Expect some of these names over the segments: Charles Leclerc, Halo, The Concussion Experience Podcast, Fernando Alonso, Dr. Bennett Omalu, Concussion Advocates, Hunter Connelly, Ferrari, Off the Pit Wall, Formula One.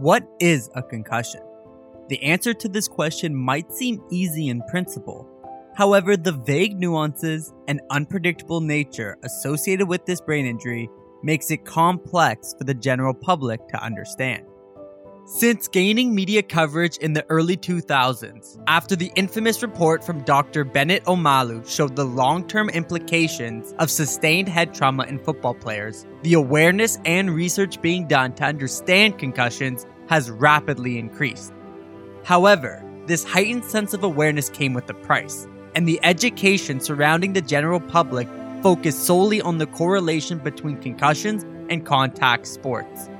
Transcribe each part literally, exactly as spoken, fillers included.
What is a concussion? The answer to this question might seem easy in principle. However, the vague nuances and unpredictable nature associated with this brain injury makes it complex for the general public to understand. Since gaining media coverage in the early two thousands, after the infamous report from Doctor Bennett Omalu showed the long-term implications of sustained head trauma in football players, the awareness and research being done to understand concussions has rapidly increased. However, this heightened sense of awareness came with a price, and the education surrounding the general public focused solely on the correlation between concussions and contact sports.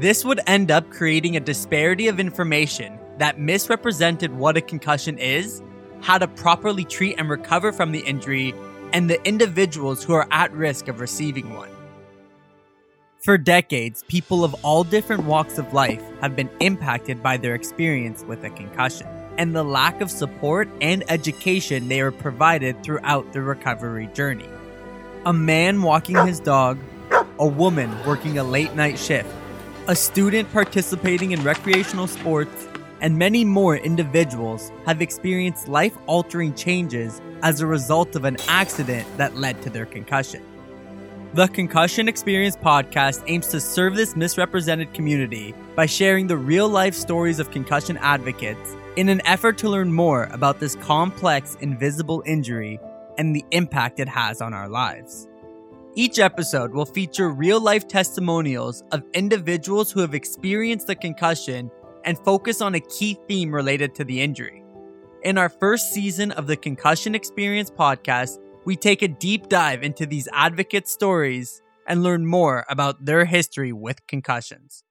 This would end up creating a disparity of information that misrepresented what a concussion is, how to properly treat and recover from the injury, and the individuals who are at risk of receiving one. For decades, people of all different walks of life have been impacted by their experience with a concussion and the lack of support and education they are provided throughout the recovery journey. A man walking his dog, a woman working a late-night shift, a student participating in recreational sports, and many more individuals have experienced life-altering changes as a result of an accident that led to their concussion. The Concussion Experience Podcast aims to serve this misrepresented community by sharing the real-life stories of concussion advocates in an effort to learn more about this complex, invisible injury and the impact it has on our lives. Each episode will feature real-life testimonials of individuals who have experienced the concussion and focus on a key theme related to the injury. In our first season of the Concussion Experience Podcast, we take a deep dive into these advocate stories and learn more about their history with concussions.